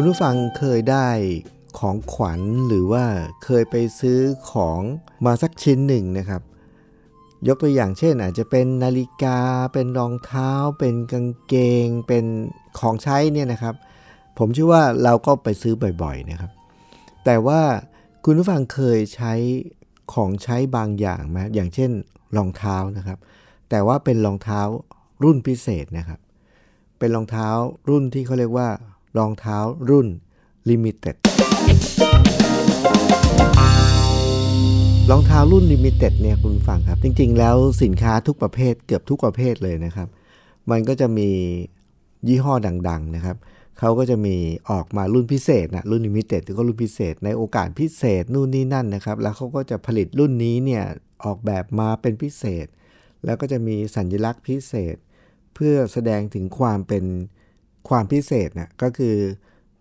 คุณผู้ฟังเคยได้ของขวัญหรือว่าเคยไปซื้อของมาสักชิ้นหนึ่งนะครับยกตัวอย่างเช่นอาจจะเป็นนาฬิกาเป็นรองเท้าเป็นกางเกงเป็นของใช้เนี่ยนะครับผมเชื่อว่าเราก็ไปซื้อบ่อยๆนะครับแต่ว่าคุณผู้ฟังเคยใช้ของใช้บางอย่างไหมอย่างเช่นรองเท้านะครับแต่ว่าเป็นรองเท้ารุ่นพิเศษนะครับเป็นรองเท้ารุ่นที่เขาเรียกว่ารองเท้ารุ่น Limited รองเท้ารุ่น Limited เนี่ยคุณฟังครับจริงๆแล้วสินค้าทุกประเภทเกือบทุกประเภทเลยนะครับมันก็จะมียี่ห้อดังๆนะครับเขาก็จะมีออกมารุ่นพิเศษนะรุ่น Limited แล้วก็รุ่นพิเศษในโอกาสพิเศษนู่นนี่นั่นนะครับแล้วเขาก็จะผลิตรุ่นนี้เนี่ยออกแบบมาเป็นพิเศษแล้วก็จะมีสัญลักษณ์พิเศษเพื่อแสดงถึงความพิเศษนะก็คือ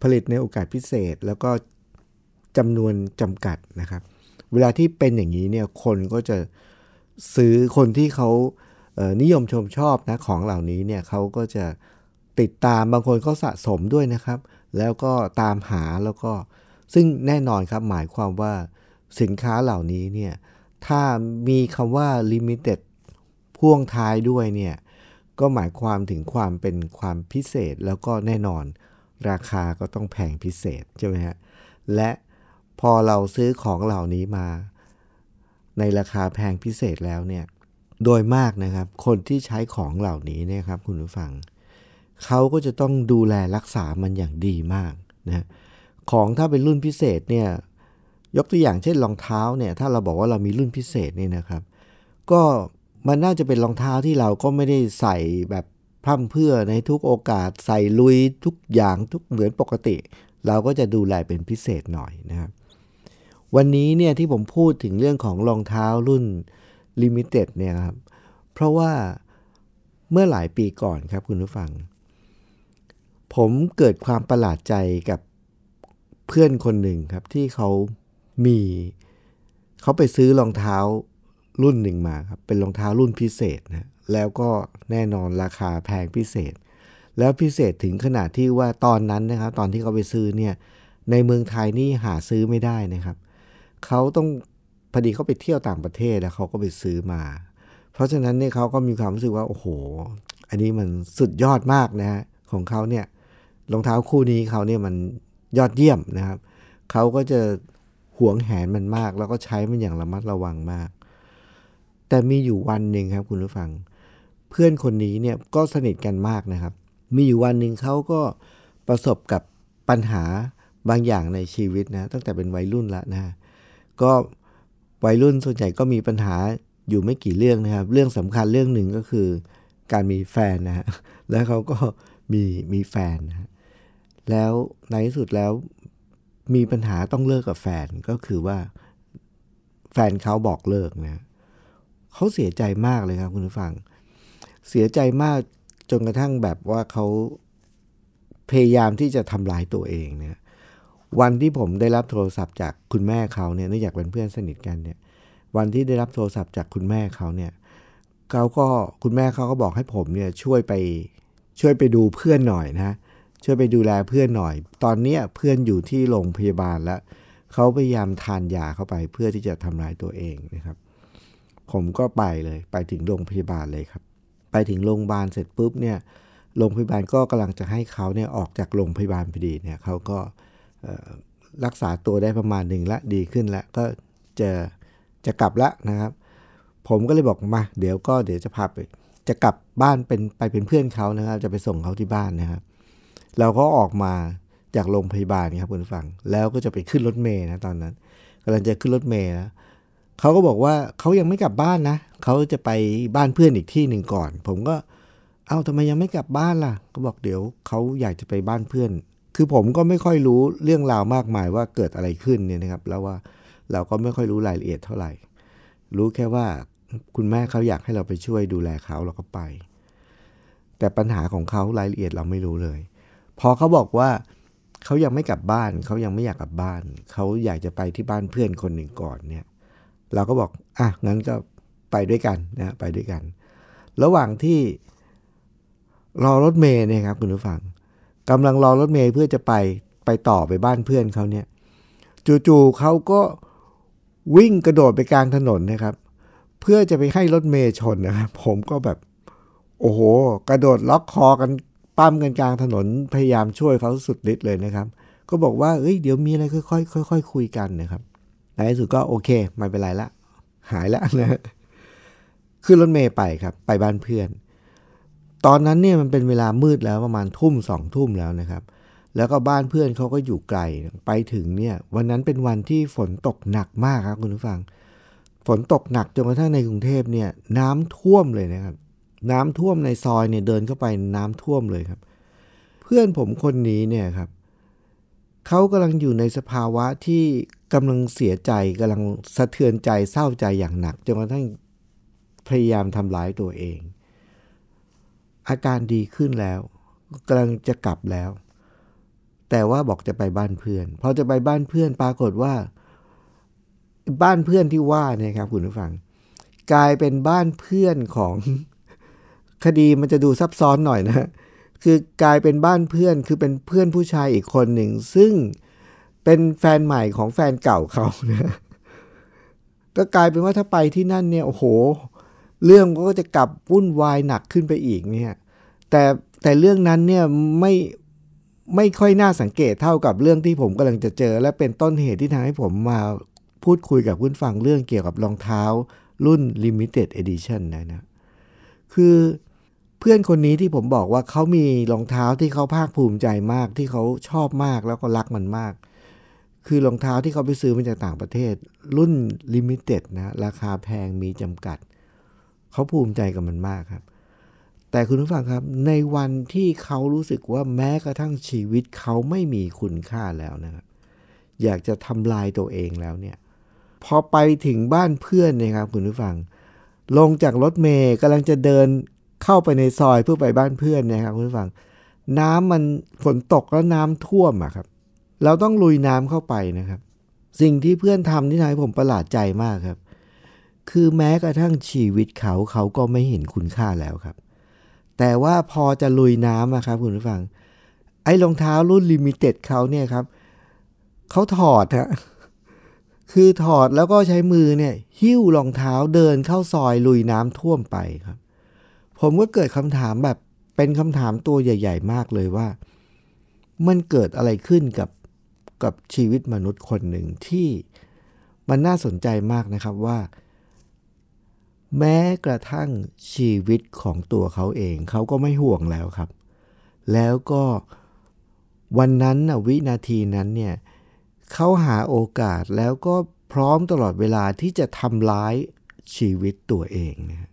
ผลิตในโอกาสพิเศษแล้วก็จำนวนจำกัดนะครับเวลาที่เป็นอย่างนี้เนี่ยคนก็จะซื้อคนที่เขานิยมชมชอบนะของเหล่านี้เนี่ยเขาก็จะติดตามบางคนก็สะสมด้วยนะครับแล้วก็ตามหาแล้วก็ซึ่งแน่นอนครับหมายความว่าสินค้าเหล่านี้เนี่ยถ้ามีคำว่า Limited พ่วงท้ายด้วยเนี่ยก็หมายความถึงความเป็นความพิเศษแล้วก็แน่นอนราคาก็ต้องแพงพิเศษใช่ไหมฮะและพอเราซื้อของเหล่านี้มาในราคาแพงพิเศษแล้วเนี่ยโดยมากนะครับคนที่ใช้ของเหล่านี้นะครับคุณผู้ฟังเขาก็จะต้องดูแลรักษามันอย่างดีมากนะของถ้าเป็นรุ่นพิเศษเนี่ยยกตัวอย่างเช่นรองเท้าเนี่ยถ้าเราบอกว่าเรามีรุ่นพิเศษนี่นะครับก็มันน่าจะเป็นรองเท้าที่เราก็ไม่ได้ใส่แบบพร่ำเพื่อในทุกโอกาสใส่ลุยทุกอย่างทุกเหมือนปกติเราก็จะดูแลเป็นพิเศษหน่อยนะครับวันนี้เนี่ยที่ผมพูดถึงเรื่องของรองเท้ารุ่น Limited เนี่ยครับเพราะว่าเมื่อหลายปีก่อนครับคุณผู้ฟังผมเกิดความประหลาดใจกับเพื่อนคนหนึ่งครับที่เขาไปซื้อรองเท้ารุ่นหนึ่งมาครับเป็นรองเท้ารุ่นพิเศษนะแล้วก็แน่นอนราคาแพงพิเศษแล้วพิเศษถึงขนาดที่ว่าตอนนั้นนะครับตอนที่เขาไปซื้อเนี่ยในเมืองไทยนี่หาซื้อไม่ได้นะครับเขาต้องพอดีเขาไปเที่ยวต่างประเทศแล้วเขาก็ไปซื้อมาเพราะฉะนั้นเนี่ยเขาก็มีความรู้สึกว่าโอ้โหอันนี้มันสุดยอดมากนะฮะของเขาเนี่ยรองเท้าคู่นี้เขาเนี่ยมันยอดเยี่ยมนะครับเขาก็จะหวงแหนมันมากแล้วก็ใช้มันอย่างระมัดระวังมากแต่มีอยู่วันหนึ่งครับคุณผู้ฟังเพื่อนคนนี้เนี่ยก็สนิทกันมากนะครับมีอยู่วันหนึ่งเขาก็ประสบกับปัญหาบางอย่างในชีวิตนะตั้งแต่เป็นวัยรุ่นละนะก็วัยรุ่นส่วนใหญ่ก็มีปัญหาอยู่ไม่กี่เรื่องนะครับเรื่องสำคัญเรื่องหนึ่งก็คือการมีแฟนนะฮะแล้วเขาก็มีแฟนนะฮะแล้วในที่สุดแล้วมีปัญหาต้องเลิกกับแฟนก็คือว่าแฟนเขาบอกเลิกนะเขาเสียใจมากเลยครับคุณผู้ฟังเสียใจมากจนกระทั่งแบบว่าเขาพยายามที่จะทำลายตัวเองเนี่ยวันที่ผมได้รับโทรศัพท์จากคุณแม่เขาเนี่ยเนื่องจากเป็นเพื่อนสนิทกันเนี่ยวันที่ได้รับโทรศัพท์จากคุณแม่เขาเนี่ยเขาก็คุณแม่เขาก็บอกให้ผมเนี่ยช่วยไปดูเพื่อนหน่อยนะช่วยไปดูแลเพื่อนหน่อยตอนนี้เพื่อนอยู่ที่โรงพยาบาลแล้วเขาพยายามทานยาเข้าไปเพื่อที่จะทำลายตัวเองนะครับผมก็ไปเลยไปถึงโรงพยาบาลเลยครับไปถึงโรงพยาบาลเสร็จปุ๊บเนี่ยโรงพยาบาลก็กำลังจะให้เขาเนี่ยออกจากโรงพยาบาลพอดีเนี่ยเขาก็รักษาตัวได้ประมาณหนึ่งละดีขึ้นละก็จะกลับละนะครับผมก็เลยบอกมาเดี๋ยวจะพาไปจะกลับบ้านเป็นเพื่อนเขานะครับจะไปส่งเขาที่บ้านนะครับเราก็ออกมาจากโรงพยาบาลครับคุณผู้ฟังแล้วก็จะไปขึ้นรถเมล์นะตอนนั้นกำลังจะขึ้นรถเมล์แล้ว เขาก็บอกว่าเขายังไม่กลับบ้านนะเขาจะไปบ้านเพื่อนอีกที่หนึ่งก่อนผมก็เอ้าทำไมยังไม่กลับบ้านล่ะก็บอกเดี๋ยวเขาอยากจะไปบ้านเพื่อนคือผมก็ไม่ค่อยรู้เรื่องราวมากมายว่าเกิดอะไรขึ้นเนี่ยนะครับแล้วว่าเราก็ไม่ค่อยรู้รายละเอียดเท่าไหร่รู้แค่ว่าคุณแม่เขาอยากให้เราไปช่วยดูแลเขาเราก็ไปแต่ปัญหาของเขารายละเอียดเราไม่รู้เลยพอเขาบอกว่าเขายังไม่กลับบ้านเขายังไม่อยากกลับบ้านเขาอยากจะไปที่บ้านเพื่อนคนหนึ่งก่อนเนี่ยเราก็บอกอ่ะงั้นก็ไปด้วยกันนะไปด้วยกันระหว่างที่รอรถเมล์เนี่ยครับคุณผู้ฟังกำลังรอรถเมล์เพื่อจะไปต่อไปบ้านเพื่อนเขาเนี่ยจู่ๆเขาก็วิ่งกระโดดไปกลางถนนนะครับเพื่อจะไปให้รถเมล์ชนนะครับผมก็แบบโอ้โหกระโดดล็อกคอกันปั้มกันกลางถนนพยายามช่วยเขาสุดฤทธิ์เลยนะครับก็บอกว่าเอ้ยเดี๋ยวมีอะไรค่อยๆคุยกันนะครับในที่สุดก็โอเคไม่เป็นไรละหายละนะขึ้นรถเมล์ไปครับไปบ้านเพื่อนตอนนั้นเนี่ยมันเป็นเวลามืดแล้วประมาณทุ่มสองทุ่มแล้วนะครับแล้วก็บ้านเพื่อนเขาก็อยู่ไกลไปถึงเนี่ยวันนั้นเป็นวันที่ฝนตกหนักมากครับคุณผู้ฟังฝนตกหนักจนกระทั่งในกรุงเทพเนี่ยน้ำท่วมเลยนะครับน้ำท่วมในซอยเนี่ยเดินเข้าไปน้ำท่วมเลยครับเพื่อนผมคนนี้เนี่ยครับเขากำลังอยู่ในสภาวะที่กำลังเสียใจกำลังสะเทือนใจเศร้าใจอย่างหนักจนกระทั่งพยายามทำร้ายตัวเองอาการดีขึ้นแล้วกำลังจะกลับแล้วแต่ว่าบอกจะไปบ้านเพื่อนพอจะไปบ้านเพื่อนปรากฏว่าบ้านเพื่อนที่ว่าเนี่ยครับคุณผู้ฟังกลายเป็นบ้านเพื่อนของคดีมันจะดูซับซ้อนหน่อยนะคือกลายเป็นบ้านเพื่อนคือเป็นเพื่อนผู้ชายอีกคนหนึ่งซึ่งเป็นแฟนใหม่ของแฟนเก่าเขานะก็กลายเป็นว่าถ้าไปที่นั่นเนี่ยโอ้โหเรื่องก็จะกลับวุ่นวายหนักขึ้นไปอีกเนี่ยแต่เรื่องนั้นเนี่ยไม่ค่อยน่าสังเกตเท่ากับเรื่องที่ผมกำลังจะเจอและเป็นต้นเหตุที่ทำให้ผมมาพูดคุยกับคุณฟังเรื่องเกี่ยวกับรองเท้ารุ่น Limited Edition นะคือเพื่อนคนนี้ที่ผมบอกว่าเขามีรองเท้าที่เขาภาคภูมิใจมากที่เขาชอบมากแล้วก็รักมันมากคือรองเท้าที่เขาไปซื้อมาจากต่างประเทศรุ่น Limited นะราคาแพงมีจำกัดเขาภูมิใจกับมันมากครับแต่คุณผู้ฟังครับในวันที่เขารู้สึกว่าแม้กระทั่งชีวิตเขาไม่มีคุณค่าแล้วนะครับอยากจะทำลายตัวเองแล้วเนี่ยพอไปถึงบ้านเพื่อนนะครับคุณผู้ฟังลงจากรถเมล์กำลังจะเดินเข้าไปในซอยเพื่อไปบ้านเพื่อนนะครับคุณผู้ฟังน้ำมันฝนตกแล้วน้ำท่วมอะครับเราต้องลุยน้ำเข้าไปนะครับสิ่งที่เพื่อนทำที่ทำให้ผมประหลาดใจมากครับคือแม้กระทั่งชีวิตเขาก็ไม่เห็นคุณค่าแล้วครับแต่ว่าพอจะลุยน้ำอะครับคุณผู้ฟังไอ้รองเท้ารุ่น Limited เขาเนี่ยครับเขาถอดฮะคือถอดแล้วก็ใช้มือเนี่ยหิ้วรองเท้าเดินเข้าซอยลุยน้ำท่วมไปครับผมก็เกิดคำถามแบบเป็นคำถามตัวใหญ่ๆมากเลยว่ามันเกิดอะไรขึ้นกับชีวิตมนุษย์คนหนึ่งที่มันน่าสนใจมากนะครับว่าแม้กระทั่งชีวิตของตัวเขาเองเขาก็ไม่ห่วงแล้วครับแล้วก็วันนั้นนะวินาทีนั้นเนี่ยเขาหาโอกาสแล้วก็พร้อมตลอดเวลาที่จะทำร้ายชีวิตตัวเองนะ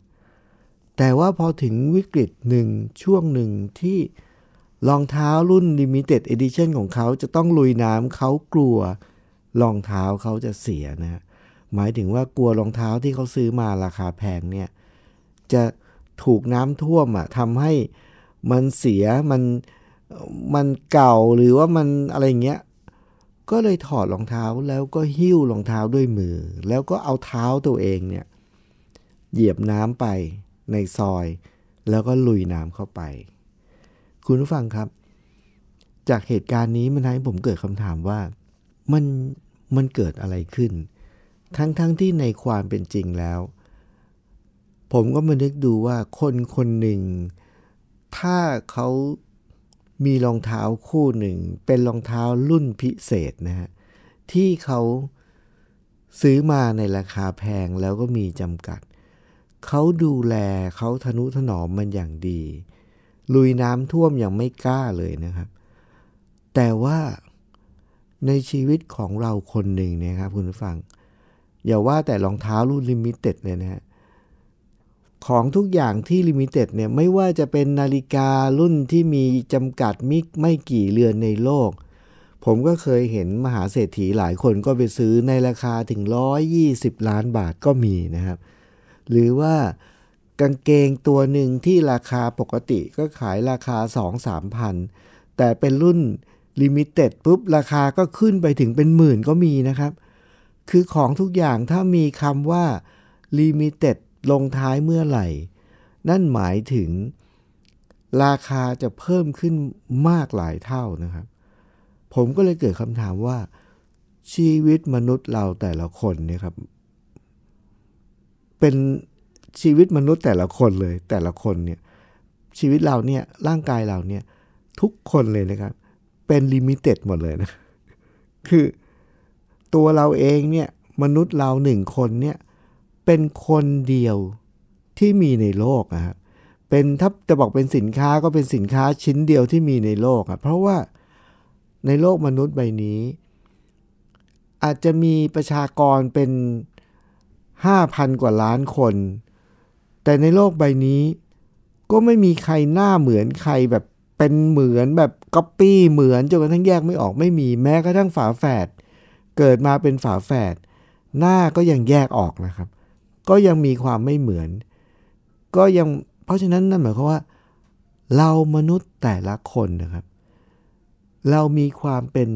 แต่ว่าพอถึงวิกฤตหนึ่งช่วงหนึ่งที่รองเท้ารุ่น Limited Edition ของเขาจะต้องลุยน้ำเขากลัวรองเท้าเขาจะเสียนะหมายถึงว่ากลัวรองเท้าที่เขาซื้อมาราคาแพงเนี่ยจะถูกน้ำท่วมทำให้มันเสียมันเก่าหรือว่ามันอะไรเงี้ยก็เลยถอดรองเท้าแล้วก็หิ้วรองเท้าด้วยมือแล้วก็เอาเท้าตัวเองเนี่ยเหยียบน้ำไปในซอยแล้วก็ลุยน้ำเข้าไปคุณผู้ฟังครับจากเหตุการณ์นี้มันทำให้ผมเกิดคำถามว่ามันเกิดอะไรขึ้นทั้งที่ในความเป็นจริงแล้วผมก็มานึกดูว่าคนคนหนึ่งถ้าเขามีรองเท้าคู่หนึ่งเป็นรองเท้ารุ่นพิเศษนะฮะที่เขาซื้อมาในราคาแพงแล้วก็มีจำกัดเขาดูแลเขาทนุถนอมมันอย่างดีลุยน้ำท่วมอย่างไม่กล้าเลยนะครับแต่ว่าในชีวิตของเราคนหนึ่งเนี่ยครับคุณผู้ฟัง อย่าว่าแต่รองเท้ารุ่น Limited เลยนะฮะของทุกอย่างที่ Limited เนี่ยไม่ว่าจะเป็นนาฬิการุ่นที่มีจำกัดมิกไม่กี่เรือนในโลกผมก็เคยเห็นมหาเศรษฐีหลายคนก็ไปซื้อในราคาถึง120ล้านบาทก็มีนะครับหรือว่ากางเกงตัวหนึ่งที่ราคาปกติก็ขายราคา 2-3 พันแต่เป็นรุ่น Limited ปุ๊บราคาก็ขึ้นไปถึงเป็นหมื่นก็มีนะครับคือของทุกอย่างถ้ามีคำว่า Limited ลงท้ายเมื่อไหร่นั่นหมายถึงราคาจะเพิ่มขึ้นมากหลายเท่านะครับผมก็เลยเกิดคำถามว่าชีวิตมนุษย์เราแต่ละคนเนี่ยครับเป็นชีวิตมนุษย์แต่ละคนเลยแต่ละคนเนี่ยชีวิตเราเนี่ยร่างกายเราเนี่ยทุกคนเลยนะครับเป็นลิมิเต็ดหมดเลยนะคือตัวเราเองเนี่ยมนุษย์เรา1คนเนี่ยเป็นคนเดียวที่มีในโลกนะครับเป็นถ้าจะบอกเป็นสินค้าก็เป็นสินค้าชิ้นเดียวที่มีในโลกอ่ะเพราะว่าในโลกมนุษย์ใบนี้อาจจะมีประชากรเป็น 5,000 กว่าล้านคนแต่ในโลกใบนี้ก็ไม่มีใครหน้าเหมือนใครแบบเป็นเหมือนแบบก๊อปปี้เหมือนจนกระทั่งแยกไม่ออกไม่มีแม้กระทั่งฝาแฝดเกิดมาเป็นฝาแฝดหน้าก็ยังแยกออกนะครับก็ยังมีความไม่เหมือนก็ยังเพราะฉะนั้นนั่นหมายความว่าเรามนุษย์แต่ละคนนะครับเรามีความเป็น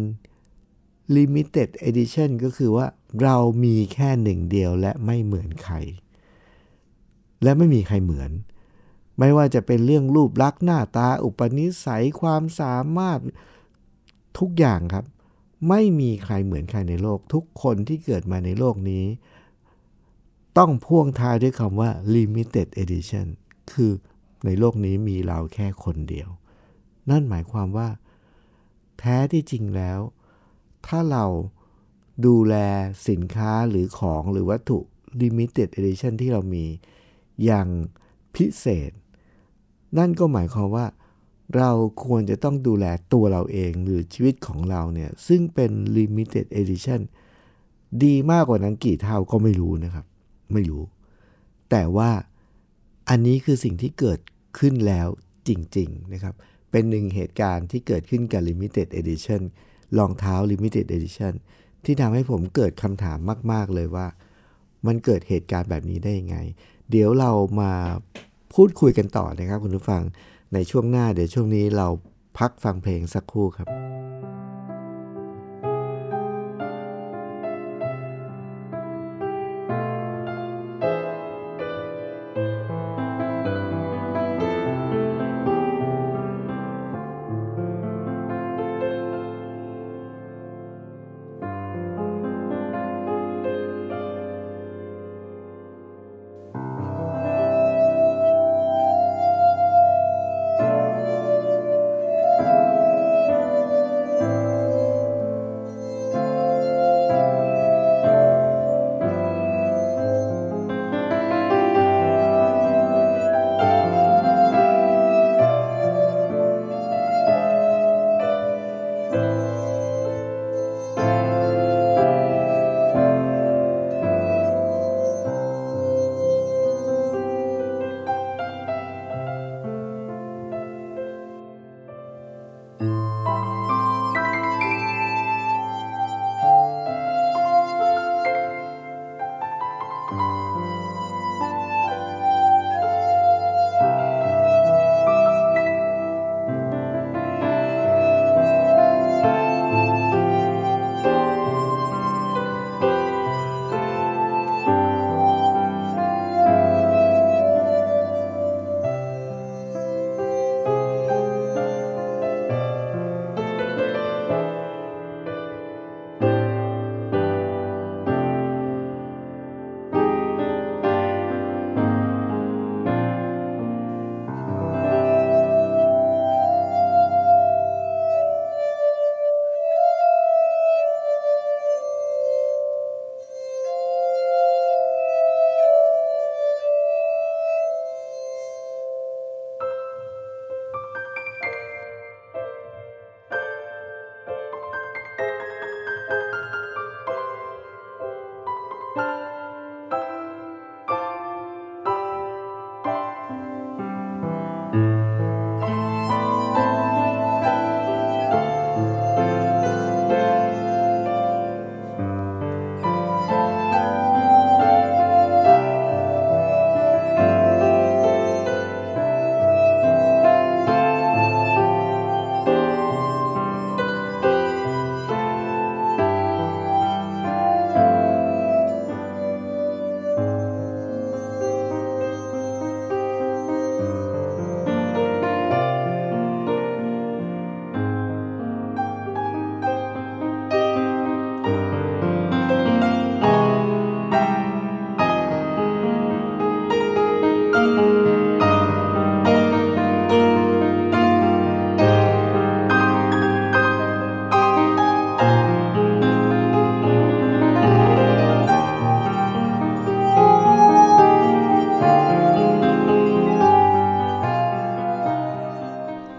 Limited Edition ก็คือว่าเรามีแค่หนึ่งเดียวและไม่เหมือนใครและไม่มีใครเหมือนไม่ว่าจะเป็นเรื่องรูปลักษณ์หน้าตาอุปนิสัยความสามารถทุกอย่างครับไม่มีใครเหมือนใครในโลกทุกคนที่เกิดมาในโลกนี้ต้องพ่วงท้ายด้วยคำว่า Limited Edition คือในโลกนี้มีเราแค่คนเดียวนั่นหมายความว่าแท้ที่จริงแล้วถ้าเราดูแลสินค้าหรือของหรือวัตถุ Limited Edition ที่เรามีอย่างพิเศษนั่นก็หมายความว่าเราควรจะต้องดูแลตัวเราเองหรือชีวิตของเราเนี่ยซึ่งเป็น Limited Edition ดีมากกว่านั้นกี่เท่าก็ไม่รู้นะครับไม่รู้แต่ว่าอันนี้คือสิ่งที่เกิดขึ้นแล้วจริงๆนะครับเป็นหนึ่งเหตุการณ์ที่เกิดขึ้นกับ Limited Edition รองเท้า Limited Edition ที่ทำให้ผมเกิดคำถามมากๆเลยว่ามันเกิดเหตุการณ์แบบนี้ได้ยังไงเดี๋ยวเรามาพูดคุยกันต่อนะครับคุณผู้ฟังในช่วงหน้าเดี๋ยวช่วงนี้เราพักฟังเพลงสักครู่ครับ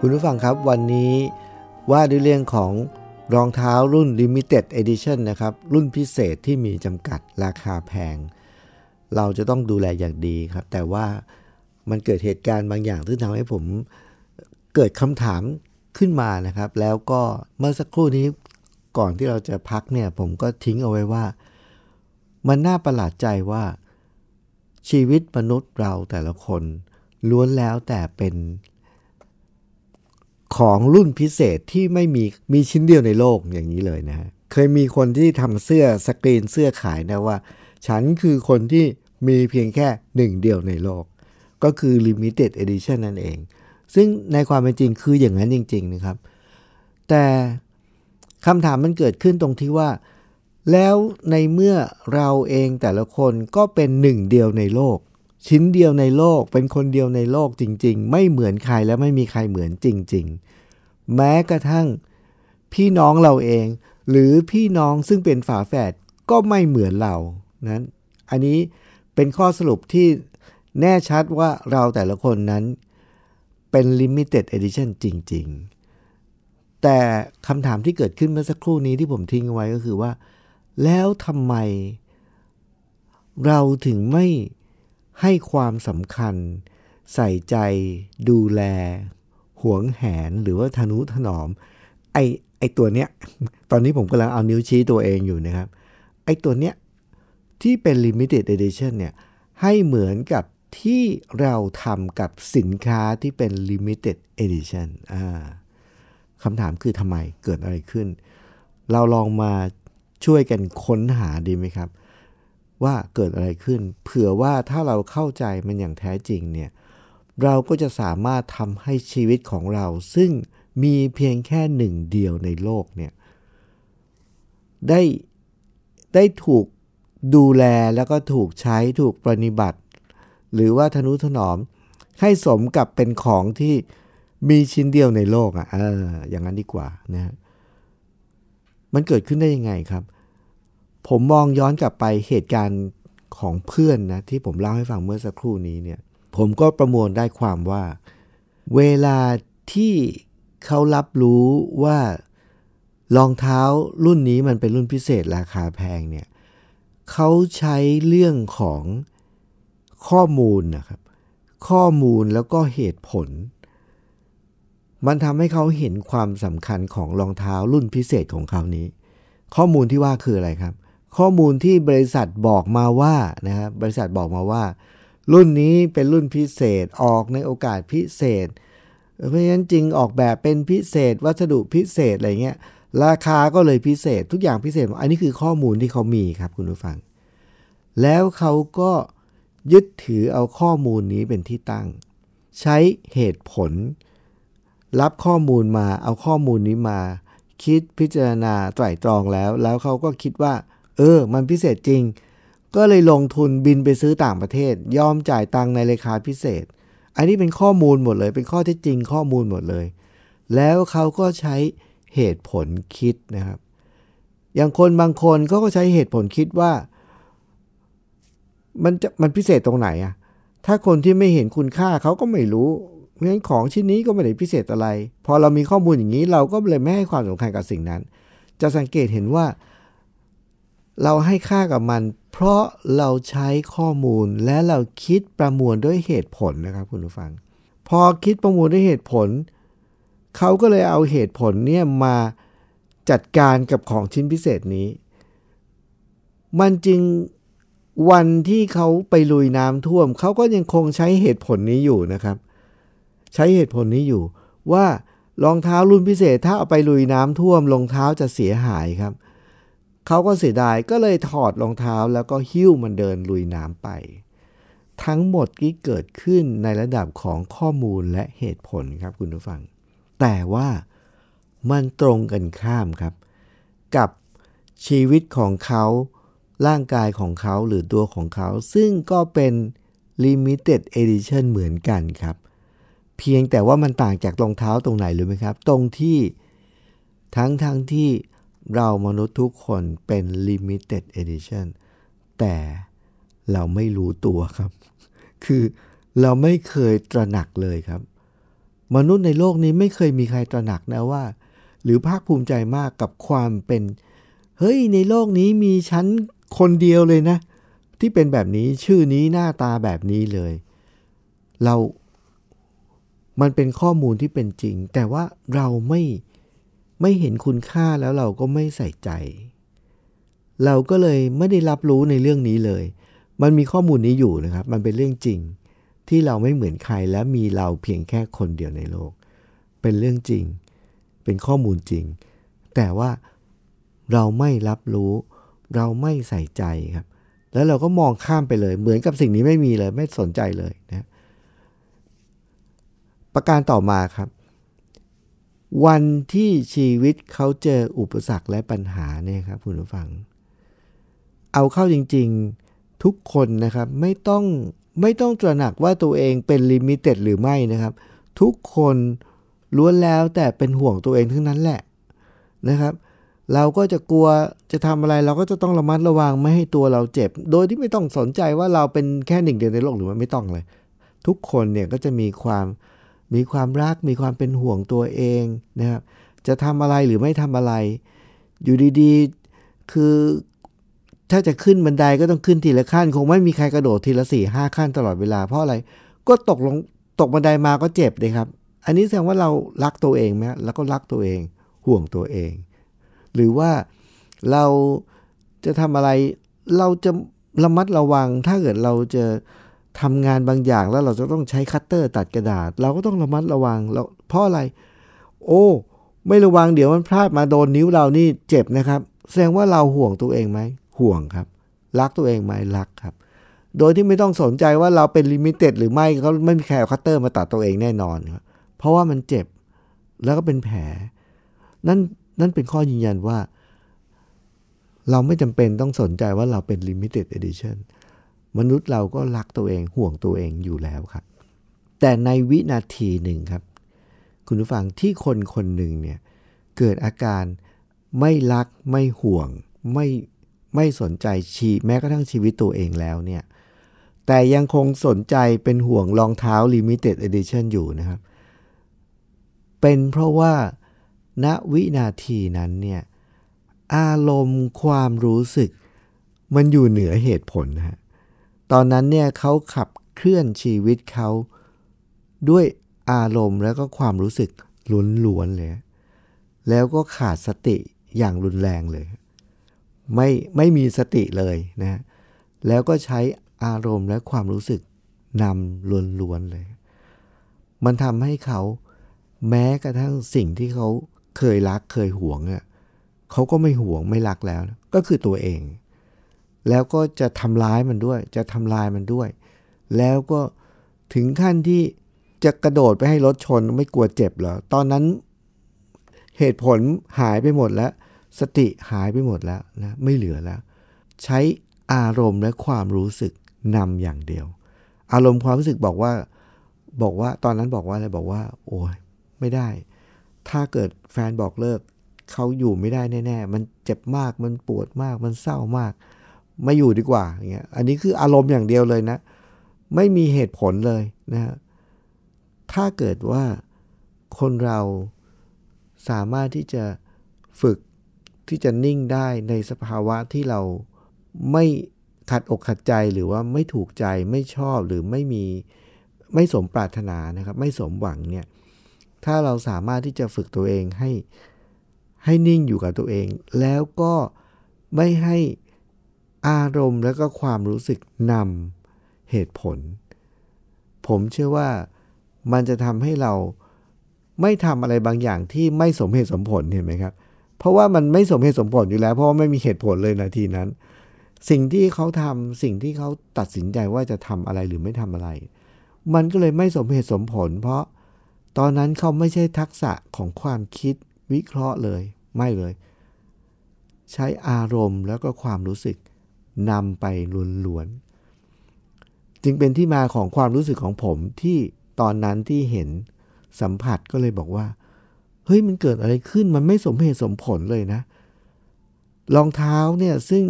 คุณผู้ฟังครับวันนี้ว่าด้วยเรื่องของรองเท้ารุ่น Limited Edition นะครับรุ่นพิเศษที่มีจำกัดราคาแพงเราจะต้องดูแลอย่างดีครับแต่ว่ามันเกิดเหตุการณ์บางอย่างที่ทำให้ผมเกิดคำถามขึ้นมานะครับแล้วก็เมื่อสักครู่นี้ก่อนที่เราจะพักเนี่ยผมก็ทิ้งเอาไว้ว่ามันน่าประหลาดใจว่าชีวิตมนุษย์เราแต่ละคนล้วนแล้วแต่เป็นของรุ่นพิเศษที่ไม่มีชิ้นเดียวในโลกอย่างนี้เลยนะฮะเคยมีคนที่ทำเสื้อสกรีนเสื้อขายนะว่าฉันคือคนที่มีเพียงแค่หนึ่งเดียวในโลกก็คือ Limited Edition นั่นเองซึ่งในความเป็นจริงคืออย่างนั้นจริงๆนะครับแต่คำถามมันเกิดขึ้นตรงที่ว่าแล้วในเมื่อเราเองแต่ละคนก็เป็นหนึ่งเดียวในโลกชิ้นเดียวในโลกเป็นคนเดียวในโลกจริงๆไม่เหมือนใครและไม่มีใครเหมือนจริงๆแม้กระทั่งพี่น้องเราเองหรือพี่น้องซึ่งเป็นฝาแฝดก็ไม่เหมือนเรานั้นอันนี้เป็นข้อสรุปที่แน่ชัดว่าเราแต่ละคนนั้นเป็น Limited Edition จริงๆแต่คำถามที่เกิดขึ้นเมื่อสักครู่นี้ที่ผมทิ้งไว้ก็คือว่าแล้วทำไมเราถึงไม่ให้ความสำคัญใส่ใจดูแลหวงแหนหรือว่าทนุถนอมไอ้ตัวเนี้ยตอนนี้ผมกำลังเอานิ้วชี้ตัวเองอยู่นะครับไอ้ตัวเนี้ยที่เป็น Limited Edition เนี่ยให้เหมือนกับที่เราทำกับสินค้าที่เป็น Limited Edition คำถามคือทำไมเกิดอะไรขึ้นเราลองมาช่วยกันค้นหาดีไหมครับว่าเกิดอะไรขึ้นเผื่อว่าถ้าเราเข้าใจมันอย่างแท้จริงเนี่ยเราก็จะสามารถทำให้ชีวิตของเราซึ่งมีเพียงแค่หนึ่งเดียวในโลกเนี่ยได้ถูกดูแลแล้วก็ถูกใช้ถูกปฏิบัติหรือว่าทนุถนอมให้สมกับเป็นของที่มีชิ้นเดียวในโลกอย่างนั้นดีกว่านะฮะมันเกิดขึ้นได้ยังไงครับผมมองย้อนกลับไปเหตุการณ์ของเพื่อนนะที่ผมเล่าให้ฟังเมื่อสักครู่นี้เนี่ยผมก็ประมวลได้ความว่าเวลาที่เขารับรู้ว่ารองเท้ารุ่นนี้มันเป็นรุ่นพิเศษราคาแพงเนี่ยเขาใช้เรื่องของข้อมูลนะครับข้อมูลแล้วก็เหตุผลมันทำให้เขาเห็นความสำคัญของรองเท้ารุ่นพิเศษของเขานี้ข้อมูลที่ว่าคืออะไรครับข้อมูลที่บริษัทบอกมาว่านะครับบริษัทบอกมาว่ารุ่นนี้เป็นรุ่นพิเศษออกในโอกาสพิเศษเพราะฉะนั้นจึงออกแบบเป็นพิเศษวัสดุพิเศษอะไรเงี้ยราคาก็เลยพิเศษทุกอย่างพิเศษอันนี้คือข้อมูลที่เขามีครับคุณผู้ฟังแล้วเขาก็ยึดถือเอาข้อมูลนี้เป็นที่ตั้งใช้เหตุผลรับข้อมูลมาเอาข้อมูลนี้มาคิดพิจารณาไตร่ตรองแล้วเขาก็คิดว่ามันพิเศษจริงก็เลยลงทุนบินไปซื้อต่างประเทศยอมจ่ายตังค์ในราคาพิเศษอันนี้เป็นข้อมูลหมดเลยเป็นข้อเท็จจริงข้อมูลหมดเลยแล้วเขาก็ใช้เหตุผลคิดนะครับอย่างคนบางคนเขาก็ใช้เหตุผลคิดว่ามันพิเศษตรงไหนอะถ้าคนที่ไม่เห็นคุณค่าเขาก็ไม่รู้งั้นของชิ้นนี้ก็ไม่ได้พิเศษอะไรพอเรามีข้อมูลอย่างนี้เราก็เลยไม่ให้ความสำคัญกับสิ่งนั้นจะสังเกตเห็นว่าเราให้ค่ากับมันเพราะเราใช้ข้อมูลและเราคิดประมวลด้วยเหตุผลนะครับคุณผู้ฟังพอคิดประมวลด้วยเหตุผลเขาก็เลยเอาเหตุผลเนี่ยมาจัดการกับของชิ้นพิเศษนี้มันจึงวันที่เขาไปลุยน้ำท่วมเขาก็ยังคงใช้เหตุผลนี้อยู่นะครับใช้เหตุผลนี้อยู่ว่ารองเท้ารุ่นพิเศษถ้าเอาไปลุยน้ำท่วมรองเท้าจะเสียหายครับเขาก็เสียดายก็เลยถอดรองเท้าแล้วก็หิ้วมันเดินลุยน้ำไปทั้งหมดที่เกิดขึ้นในระดับของข้อมูลและเหตุผลครับคุณผู้ฟังแต่ว่ามันตรงกันข้ามครับกับชีวิตของเขาร่างกายของเขาหรือตัวของเขาซึ่งก็เป็น Limited Edition เหมือนกันครับเพียงแต่ว่ามันต่างจากรองเท้าตรงไหนรู้ไหมครับตรงที่ทั้งที่เรามนุษย์ทุกคนเป็น Limited Edition แต่เราไม่รู้ตัวครับคือเราไม่เคยตระหนักเลยครับ มนุษย์ในโลกนี้ไม่เคยมีใครตระหนักนะว่าหรือภาคภูมิใจมากกับความเป็นเฮ้ยในโลกนี้มีฉันคนเดียวเลยนะที่เป็นแบบนี้ชื่อนี้หน้าตาแบบนี้เลยเรามันเป็นข้อมูลที่เป็นจริงแต่ว่าเราไม่เห็นคุณค่าแล้วเราก็ไม่ใส่ใจเราก็เลยไม่ได้รับรู้ในเรื่องนี้เลยมันมีข้อมูลนี้อยู่นะครับมันเป็นเรื่องจริงที่เราไม่เหมือนใครและมีเราเพียงแค่คนเดียวในโลกเป็นเรื่องจริงเป็นข้อมูลจริงแต่ว่าเราไม่รับรู้เราไม่ใส่ใจครับแล้วเราก็มองข้ามไปเลยเหมือนกับสิ่งนี้ไม่มีเลยไม่สนใจเลยนะประการต่อมาครับวันที่ชีวิตเขาเจออุปสรรคและปัญหาเนี่ยครับคุณผู้ฟังเอาเข้าจริงๆทุกคนนะครับไม่ต้องตระหนักว่าตัวเองเป็นลิมิเต็ดหรือไม่นะครับทุกคนล้วนแล้วแต่เป็นห่วงตัวเองทั้งนั้นแหละนะครับเราก็จะกลัวจะทำอะไรเราก็จะต้องระมัดระวังไม่ให้ตัวเราเจ็บโดยที่ไม่ต้องสนใจว่าเราเป็นแค่หนึ่งเดียวในโลกหรือว่าไม่ต้องเลยทุกคนเนี่ยก็จะมีความรักมีความเป็นห่วงตัวเองนะครับจะทำอะไรหรือไม่ทำอะไรอยู่ดีๆคือถ้าจะขึ้นบันไดก็ต้องขึ้นทีละขั้นคงไม่มีใครกระโดดทีละ 4-5 ขั้นตลอดเวลาเพราะอะไรก็ตกบันไดมาก็เจ็บเลยครับอันนี้แสดงว่าเรารักตัวเองมั้ยแล้วก็รักตัวเองห่วงตัวเองหรือว่าเราจะทำอะไรเราจะระมัดระวังถ้าเกิดเราจะทำงานบางอย่างแล้วเราจะต้องใช้คัตเตอร์ตัดกระดาษเราก็ต้องระมัดระวังเราเพราะอะไรโอ้ไม่ระวังเดี๋ยวมันพลาดมาโดนนิ้วเรานี่เจ็บนะครับแสดงว่าเราห่วงตัวเองไหมห่วงครับรักตัวเองไหมรักครับโดยที่ไม่ต้องสนใจว่าเราเป็นลิมิเต็ดหรือไม่ก็ไม่มีใครเอาคัตเตอร์มาตัดตัวเองแน่นอนครับเพราะว่ามันเจ็บแล้วก็เป็นแผลนั่นเป็นข้อยืนยันว่าเราไม่จำเป็นต้องสนใจว่าเราเป็น Limited Edition มนุษย์เราก็รักตัวเองห่วงตัวเองอยู่แล้วครับแต่ในวินาทีหนึ่งครับคุณผู้ฟังที่คนคนหนึ่งเนี่ยเกิดอาการไม่รักไม่ห่วงไม่สนใจแม้กระทั่งชีวิตตัวเองแล้วเนี่ยแต่ยังคงสนใจเป็นห่วงรองเท้า Limited Edition อยู่นะครับเป็นเพราะว่าณวินาทีนั้นเนี่ยอารมณ์ความรู้สึกมันอยู่เหนือเหตุผลฮะตอนนั้นเนี่ยเขาขับเคลื่อนชีวิตเขาด้วยอารมณ์แล้วก็ความรู้สึกล้วนๆเลยแล้วก็ขาดสติอย่างรุนแรงเลยไม่มีสติเลยนะแล้วก็ใช้อารมณ์และความรู้สึกนำล้วนๆเลยมันทำให้เขาแม้กระทั่งสิ่งที่เขาเคยรักเคยหวงอ่ะเขาก็ไม่หวงไม่รักแล้วก็คือตัวเองแล้วก็จะทำร้ายมันด้วยจะทำลายมันด้วยแล้วก็ถึงขั้นที่จะกระโดดไปให้รถชนไม่กลัวเจ็บเหรอตอนนั้นเหตุผลหายไปหมดแล้วสติหายไปหมดแล้วนะไม่เหลือแล้วใช้อารมณ์และความรู้สึกนำอย่างเดียวอารมณ์ความรู้สึกบอกว่าตอนนั้นบอกว่าอะไรบอกว่าโอ๊ยไม่ได้ถ้าเกิดแฟนบอกเลิกเขาอยู่ไม่ได้แน่ๆมันเจ็บมากมันปวดมากมันเศร้ามากไม่อยู่ดีกว่าอย่างเงี้ยอันนี้คืออารมณ์อย่างเดียวเลยนะไม่มีเหตุผลเลยนะถ้าเกิดว่าคนเราสามารถที่จะฝึกที่จะนิ่งได้ในสภาวะที่เราไม่ขัดอกขัดใจหรือว่าไม่ถูกใจไม่ชอบหรือไม่สมปรารถนานะครับไม่สมหวังเนี่ยถ้าเราสามารถที่จะฝึกตัวเองให้นิ่งอยู่กับตัวเองแล้วก็ไม่ให้อารมณ์แล้วก็ความรู้สึกนำเหตุผลผมเชื่อว่ามันจะทำให้เราไม่ทำอะไรบางอย่างที่ไม่สมเหตุสมผลเห็นไหมครับเพราะว่ามันไม่สมเหตุสมผลอยู่แล้วเพราะว่าไม่มีเหตุผลเลยนาทีนั้นสิ่งที่เขาทำสิ่งที่เขาตัดสินใจว่าจะทำอะไรหรือไม่ทำอะไรมันก็เลยไม่สมเหตุสมผลเพราะตอนนั้นเขาไม่ใช่ทักษะของความคิดวิเคราะห์เลยไม่เลยใช้อารมณ์แล้วก็ความรู้สึกนำไปล้วนๆจึงเป็นที่มาของความรู้สึกของผมที่ตอนนั้นที่เห็นสัมผัสก็เลยบอกว่าเฮ้ยมันเกิดอะไรขึ้นมันไม่สมเหตุสมผลเลยนะรองเท้าเนี่ยซึ่ง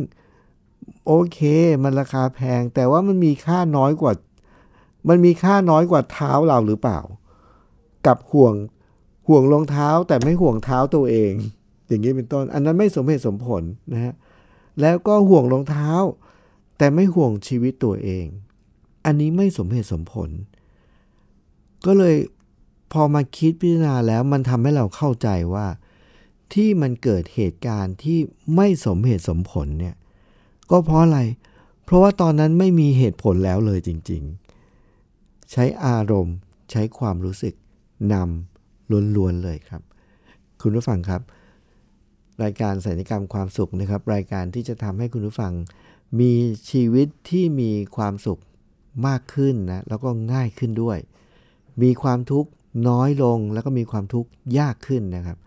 โอเคมันราคาแพงแต่ว่ามันมีค่าน้อยกว่าเท้าเราหรือเปล่า กับห่วงรองเท้าแต่ไม่ห่วงเท้าตัวเองอย่างนี้เป็นต้นอันนั้นไม่สมเหตุสมผลนะฮะแล้วก็ห่วงรองเท้าแต่ไม่ห่วงชีวิตตัวเองอันนี้ไม่สมเหตุสมผลก็เลยพอมาคิดพิจารณาแล้วมันทำให้เราเข้าใจว่าที่มันเกิดเหตุการณ์ที่ไม่สมเหตุสมผลเนี่ยก็เพราะอะไรเพราะว่าตอนนั้นไม่มีเหตุผลแล้วเลยจริงๆใช้อารมณ์ใช้ความรู้สึกนำล้วนๆเลยครับคุณผู้ฟังครับรายการสัญญกรรมความสุขนะครับรายการที่จะทำให้คุณผู้ฟังมีชีวิตที่มีความสุขมากขึ้นนะแล้วก็ง่ายขึ้นด้วยมีความทุกข์น้อยลงแล้วก็มีความทุกข์ยากขึ้นนะครับ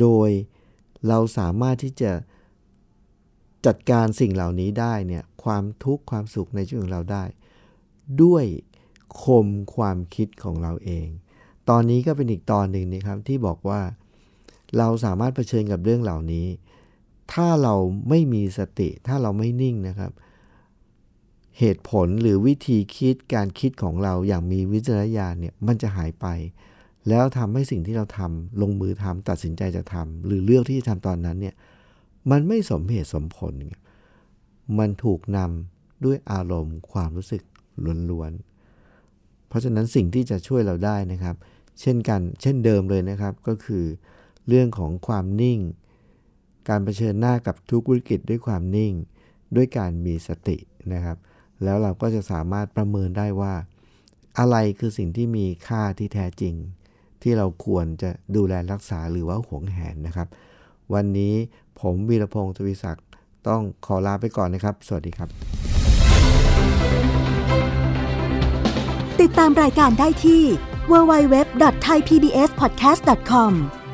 โดยเราสามารถที่จะจัดการสิ่งเหล่านี้ได้เนี่ยความทุกข์ความสุขในชีวิตของเราได้ด้วยคมความคิดของเราเองตอนนี้ก็เป็นอีกตอนหนึ่งนะครับที่บอกว่าเราสามารถเผชิญกับเรื่องเหล่านี้ถ้าเราไม่มีสติถ้าเราไม่นิ่งนะครับเหตุผลหรือวิธีคิดการคิดของเราอย่างมีวิจารณญาณเนี่ยมันจะหายไปแล้วทำให้สิ่งที่เราทำลงมือทำตัดสินใจจะทำหรือเลือกที่จะทำตอนนั้นเนี่ยมันไม่สมเหตุสมผลมันถูกนำด้วยอารมณ์ความรู้สึกล้วนๆเพราะฉะนั้นสิ่งที่จะช่วยเราได้นะครับเช่นเดิมเลยนะครับก็คือเรื่องของความนิ่งการเผชิญหน้ากับทุกวิกฤตด้วยความนิ่งด้วยการมีสตินะครับแล้วเราก็จะสามารถประเมินได้ว่าอะไรคือสิ่งที่มีค่าที่แท้จริงที่เราควรจะดูแลรักษาหรือว่าหวงแหนนะครับวันนี้ผมวีรพงศ์ทวีศักดิ์ต้องขอลาไปก่อนนะครับสวัสดีครับติดตามรายการได้ที่ www.thaipbspodcast.com